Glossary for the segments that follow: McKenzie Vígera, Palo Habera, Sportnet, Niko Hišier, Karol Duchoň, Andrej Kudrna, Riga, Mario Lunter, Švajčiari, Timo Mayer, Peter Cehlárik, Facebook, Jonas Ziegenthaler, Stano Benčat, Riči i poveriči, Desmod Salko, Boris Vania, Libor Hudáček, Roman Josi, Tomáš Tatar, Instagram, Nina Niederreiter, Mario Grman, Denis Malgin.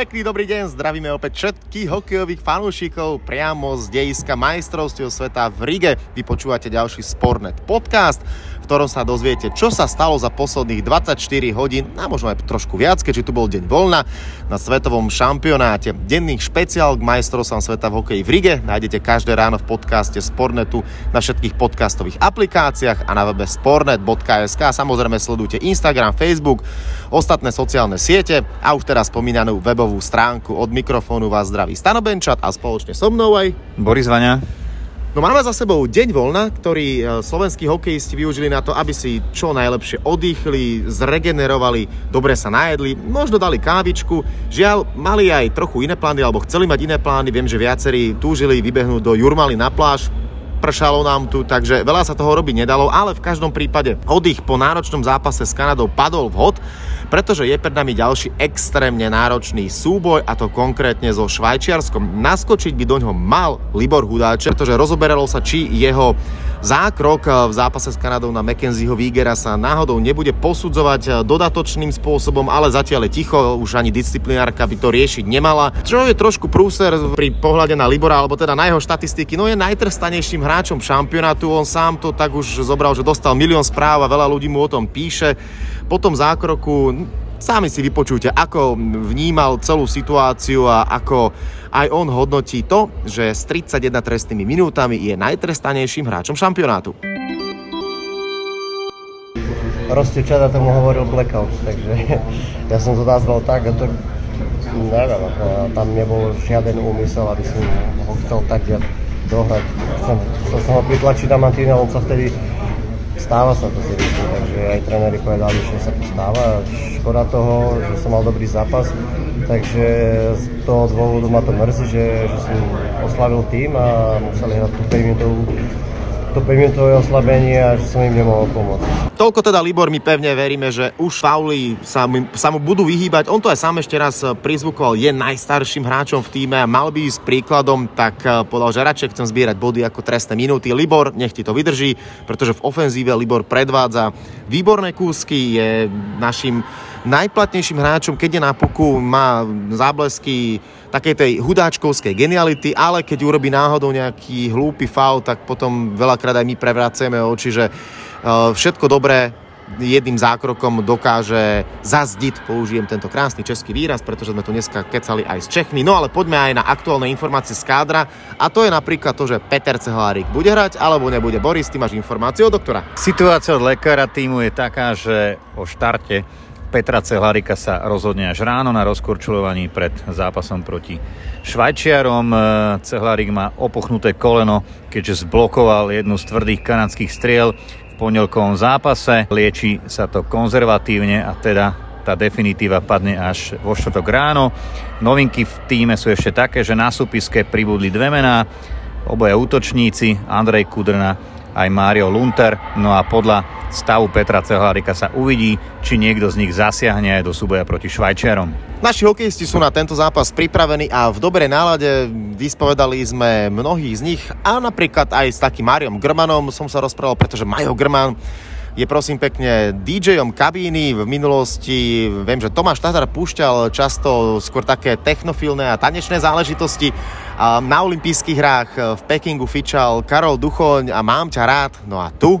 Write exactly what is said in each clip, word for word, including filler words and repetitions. Pekný dobrý deň, zdravíme opäť všetkých hokejových fanúšikov priamo z dejiska majstrovstiev sveta v Rige. Vy počúvate ďalší Sportnet podcast, v ktorom sa dozviete, čo sa stalo za posledných dvadsaťštyri hodín, a možno aj trošku viac, keďže tu bol deň voľna na svetovom šampionáte. Denný špeciál k majstrovstvám sveta v hokeji v Rige nájdete každé ráno v podcaste Sportnetu na všetkých podcastových aplikáciách a na webe sportnet bodka es ká. Samozrejme sledujte Instagram, Facebook, ostatné sociálne siete a už teraz spomínanú webovú stránku. Od mikrofónu vás zdraví Stano Benčat a spoločne so mnou aj Boris Vania. No máme za sebou deň voľna, ktorý slovenskí hokejisti využili na to, aby si čo najlepšie oddychli, zregenerovali, dobre sa najedli, možno dali kávičku. Žiaľ, mali aj trochu iné plány, alebo chceli mať iné plány. Viem, že viacerí túžili vybehnúť do Jurmaly na pláž. Pršalo nám tu, takže veľa sa toho robiť nedalo, ale v každom prípade oddych po náročnom zápase s Kanadou padol vhod, pretože je pred nami ďalší extrémne náročný súboj, a to konkrétne so Švajčiarskom. Naskočiť by doňho mal Libor Hudáček, pretože rozoberalo sa, či jeho zákrok v zápase s Kanadou na McKenzieho Vígera sa náhodou nebude posudzovať dodatočným spôsobom, ale zatiaľ je ticho, už ani disciplinárka by to riešiť nemala. Čo je trošku prúser pri pohľade na Libora, alebo teda na jeho štatistiky, no je najtrstanejším hráčom šampionátu, on sám to tak už zobral, že dostal milión správ a veľa ľudí mu o tom píše. Po tom zákroku sami si vypočujte, ako vnímal celú situáciu a ako aj on hodnotí to, že s tridsaťjeden trestnými minútami je najtrestanejším hráčom šampionátu. Rostio Čada tomu hovoril blackout, takže ja som to nazval tak, a to neviem, tam nebol žiaden úmysel, aby som ho chcel tak dohrať. Chcel, chcel som ho pritlačiť na mantín, on sa vtedy stáva sa to si myslím, takže aj tréneri povedali, že sa to stáva. Škoda toho, že som mal dobrý zápas, takže z toho dôvodu ma to mrzí, že, že som oslavil tým a museli hrať tú päťminútovú to päťminútové oslabenie a že som im nemohol pomôcť. Toľko teda Libor, my pevne veríme, že už fauly sa, sa mu budú vyhýbať. On to aj sám ešte raz prizvukoval, je najstarším hráčom v týme a mal by ísť príkladom, tak podal, že radšej chcem zbierať body ako trestné minúty. Libor, nech ti to vydrží, pretože v ofenzíve Libor predvádza výborné kúsky, je našim najplatnejším hráčom, keď je na puku, má záblesky takej tej hudáčkovskej geniality, ale keď urobí náhodou nejaký hlúpy faul, tak potom veľakrát aj my prevráceme oči, že všetko dobré jedným zákrokom dokáže zazdiť. Použijem tento krásny český výraz, pretože sme tu dneska kecali aj s Čechmi. No ale poďme aj na aktuálne informácie z kádra, a to je napríklad to, že Peter Cehlárik bude hrať alebo nebude. Boris, ty máš informáciu od doktora. Situácia od lekára týmu je taká, že o štarte Petra Cehlárika sa rozhodne až ráno na rozkorčulovaní pred zápasom proti Švajčiarom. Cehlárik má opuchnuté koleno, keďže zblokoval jednu z tvrdých kanadských striel v pondelkovom zápase. Lieči sa to konzervatívne a teda tá definitíva padne až vo štvrtok ráno. Novinky v tíme sú ešte také, že na súpiske pribudli dve mená, obaja útočníci, Andrej Kudrna aj Mario Lunter, no a podľa stavu Petra Cehlárika sa uvidí, či niekto z nich zasiahne aj do súboja proti Švajčiarom. Naši hokejisti sú na tento zápas pripravení a v dobrej nálade. Vyspovedali sme mnohých z nich a napríklad aj s takým Mariom Grmanom som sa rozprával, pretože Mario Grman je prosím pekne DJom kabíny. V minulosti viem, že Tomáš Tatar púšťal často skôr také technofilné a tanečné záležitosti. Na olympijských hrách v Pekingu fičal Karol Duchoň a Mám ťa rád. No a tu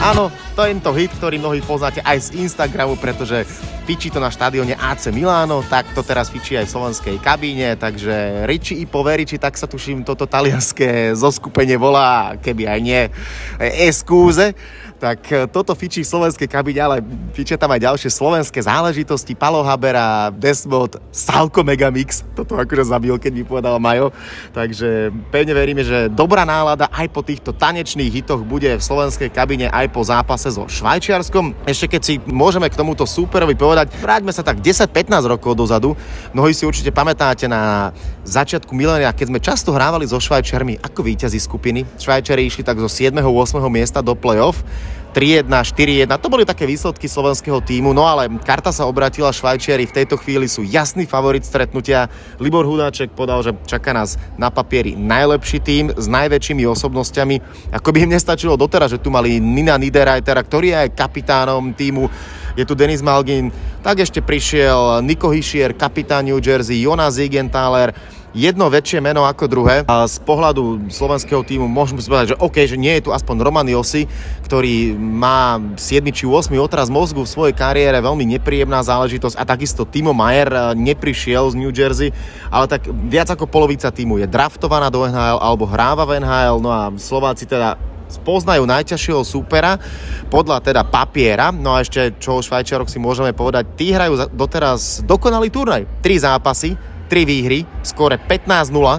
áno, tento hit, ktorý mnohí poznáte aj z Instagramu, pretože fičí to na štadióne á cé Milano, tak to teraz fičí aj v slovenskej kabíne, takže Riči i poveriči, tak sa tuším toto talianské zoskupenie volá, keby aj nie eskúze. Tak toto fičí v slovenskej kabíne, ale fičia tam aj ďalšie slovenské záležitosti. Palo Habera, Desmod, Salko Megamix. Toto akože zabil, keď mi povedal Majo. Takže pevne veríme, že dobrá nálada aj po týchto tanečných hitoch bude v slovenskej kabíne aj po zápase so Švajčiarskom. Ešte keď si môžeme k tomuto súperovi povedať, vráťme sa tak desať pätnásť rokov dozadu. Mnohí si určite pamätáte na začiatku milénia, keď sme často hrávali so Švajčiarmi ako víťazi skupiny. Švajčiari išli tak zo siedmeho ôsmeho miesta do play-off. tri jedna, štyri jedna, to boli také výsledky slovenského tímu, no ale karta sa obratila, Švajčiari v tejto chvíli sú jasný favorit stretnutia. Libor Hudáček podal, že čaká nás na papieri najlepší tím s najväčšími osobnostiami. Ako by im nestačilo doteraz, že tu mali Nina Niederreitera, ktorý je aj kapitánom tímu, je tu Denis Malgin, tak ešte prišiel Niko Hišier, kapitán New Jersey, Jonas Ziegenthaler, jedno väčšie meno ako druhé. A z pohľadu slovenského tímu môžem povedať, že OK, že nie je tu aspoň Roman Josi, ktorý má siedmy či ôsmy otraz mozgu v svojej kariére, veľmi nepríjemná záležitosť, a takisto Timo Mayer neprišiel z New Jersey, ale tak viac ako polovica tímu je draftovaná do en há el alebo hráva v en há el, no a Slováci teda spoznajú najťažšieho súpera podľa teda papiera. No a ešte čo o Švajčiarok si môžeme povedať, tí hrajú doteraz dokonalý turnaj. Tri zápasy, tri výhry, skóre pätnásť nula.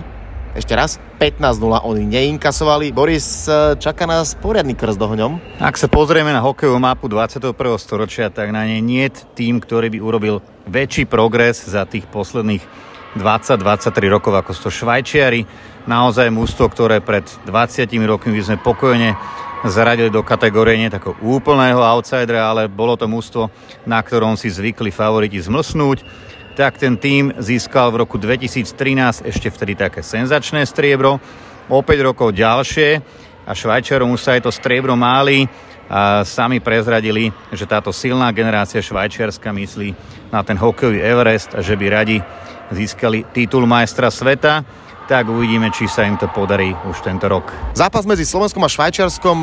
Ešte raz, pätnásť nula oni neinkasovali. Boris, čaká nás poriadny krst dohňom. Ak sa pozrieme na hokejovú mapu dvadsiateho prvého storočia, tak na nej niet tým, ktorý by urobil väčší progres za tých posledných dvadsať až dvadsaťtri rokov, ako sú to Švajčiari. Naozaj mústvo, ktoré pred dvadsiatimi rokmi by sme pokojne zaradili do kategórie nie takého úplného outsidera, ale bolo to mústvo, na ktorom si zvykli favoriti zmlsnúť. Tak ten tím získal v roku dvetisíctrinásť ešte vtedy také senzačné striebro, o päť rokov ďalšie, a Švajčiarom už sa aj to striebro máli a sami prezradili, že táto silná generácia švajčiarska myslí na ten hokejový Everest a že by radi získali titul majstra sveta. Tak uvidíme, či sa im to podarí už tento rok. Zápas medzi Slovenskom a Švajčiarskom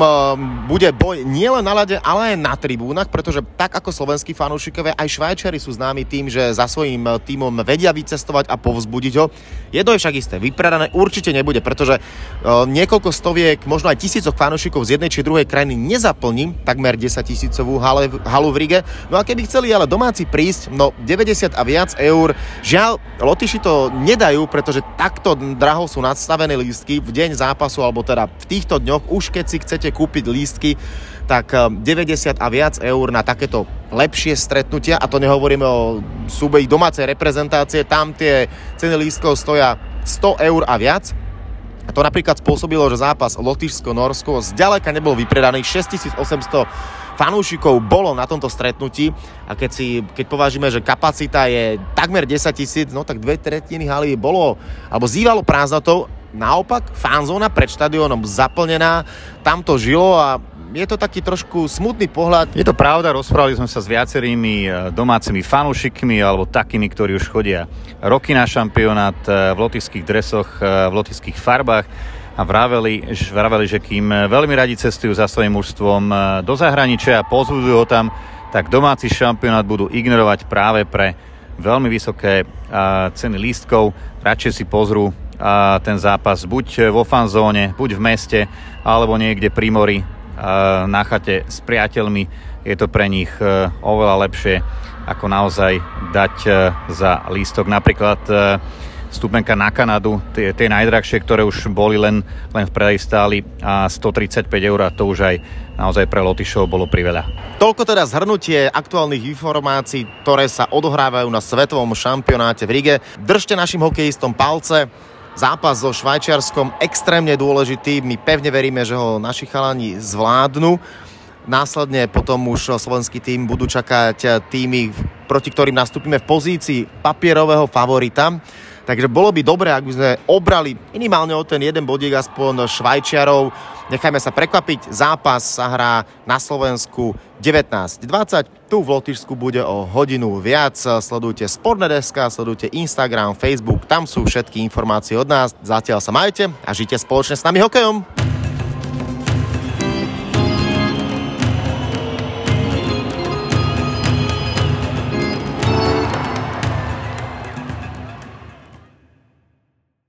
bude boj nielen na ľade, ale aj na tribúnach, pretože tak ako slovenskí fanúšikovia, aj Švajčiari sú známi tým, že za svojím tímom vedia vycestovať a povzbudiť ho. Jedno je však isté, vypredané určite nebude, pretože niekoľko stoviek, možno aj tisícok fanúšikov z jednej či druhej krajiny nezaplní takmer desaťtisícovú halu v Rige. No a keby chceli ale domáci prísť, no deväťdesiat a viac eur. Žiaľ, Lotyši to nedajú, pretože takto draho sú nadstavené lístky v deň zápasu, alebo teda v týchto dňoch, už keď si chcete kúpiť lístky, tak deväťdesiat a viac eur na takéto lepšie stretnutia, a to nehovoríme o súbeji domácej reprezentácie, tam tie ceny lístkov stoja sto eur a viac. A to napríklad spôsobilo, že zápas Lotyšsko-Norsko zďaleka nebol vypredaný. šesťtisícosemsto fanúšikov bolo na tomto stretnutí, a keď si, keď považíme, že kapacita je takmer desaťtisíc, no tak dve tretiny haly bolo, alebo zývalo prázdnotou. Naopak, fanzóna pred štadiónom zaplnená, tam to žilo, a je to taký trošku smutný pohľad. Je to pravda, rozprávali sme sa s viacerými domácimi fanúšikmi alebo takými, ktorí už chodia roky na šampionát v lotyšských dresoch, v lotyšských farbách, a vraveli, vraveli, že kým veľmi radi cestujú za svojím mužstvom do zahraničia a pozvúdujú ho tam, tak domáci šampionát budú ignorovať práve pre veľmi vysoké ceny lístkov. Radšej si pozrú a ten zápas buď vo fanzóne, buď v meste, alebo niekde pri mori na chate s priateľmi. Je to pre nich oveľa lepšie, ako naozaj dať za lístok. Napríklad vstupenka na Kanadu, tie, tie najdrahšie, ktoré už boli len, len v predaji, stáli a stotridsaťpäť eur, a to už aj naozaj pre Lotyšov bolo priveľa. Toľko teda zhrnutie aktuálnych informácií, ktoré sa odohrávajú na svetovom šampionáte v Rige. Držte našim hokejistom palce. Zápas so Švajčiarskom extrémne dôležitý. My pevne veríme, že ho naši chalani zvládnu. Následne potom už slovenský tím budú čakať týmy, proti ktorým nastúpime v pozícii papierového favorita. Takže bolo by dobré, ak by sme obrali minimálne o ten jeden bodík aspoň Švajčiarov. Nechajme sa prekvapiť. Zápas sa hrá na Slovensku devätnásť dvadsať. Tu v Lotyšsku bude o hodinu viac. Sledujte Sportnet bodka es ká, sledujte Instagram, Facebook. Tam sú všetky informácie od nás. Zatiaľ sa majte a žite spoločne s nami hokejom.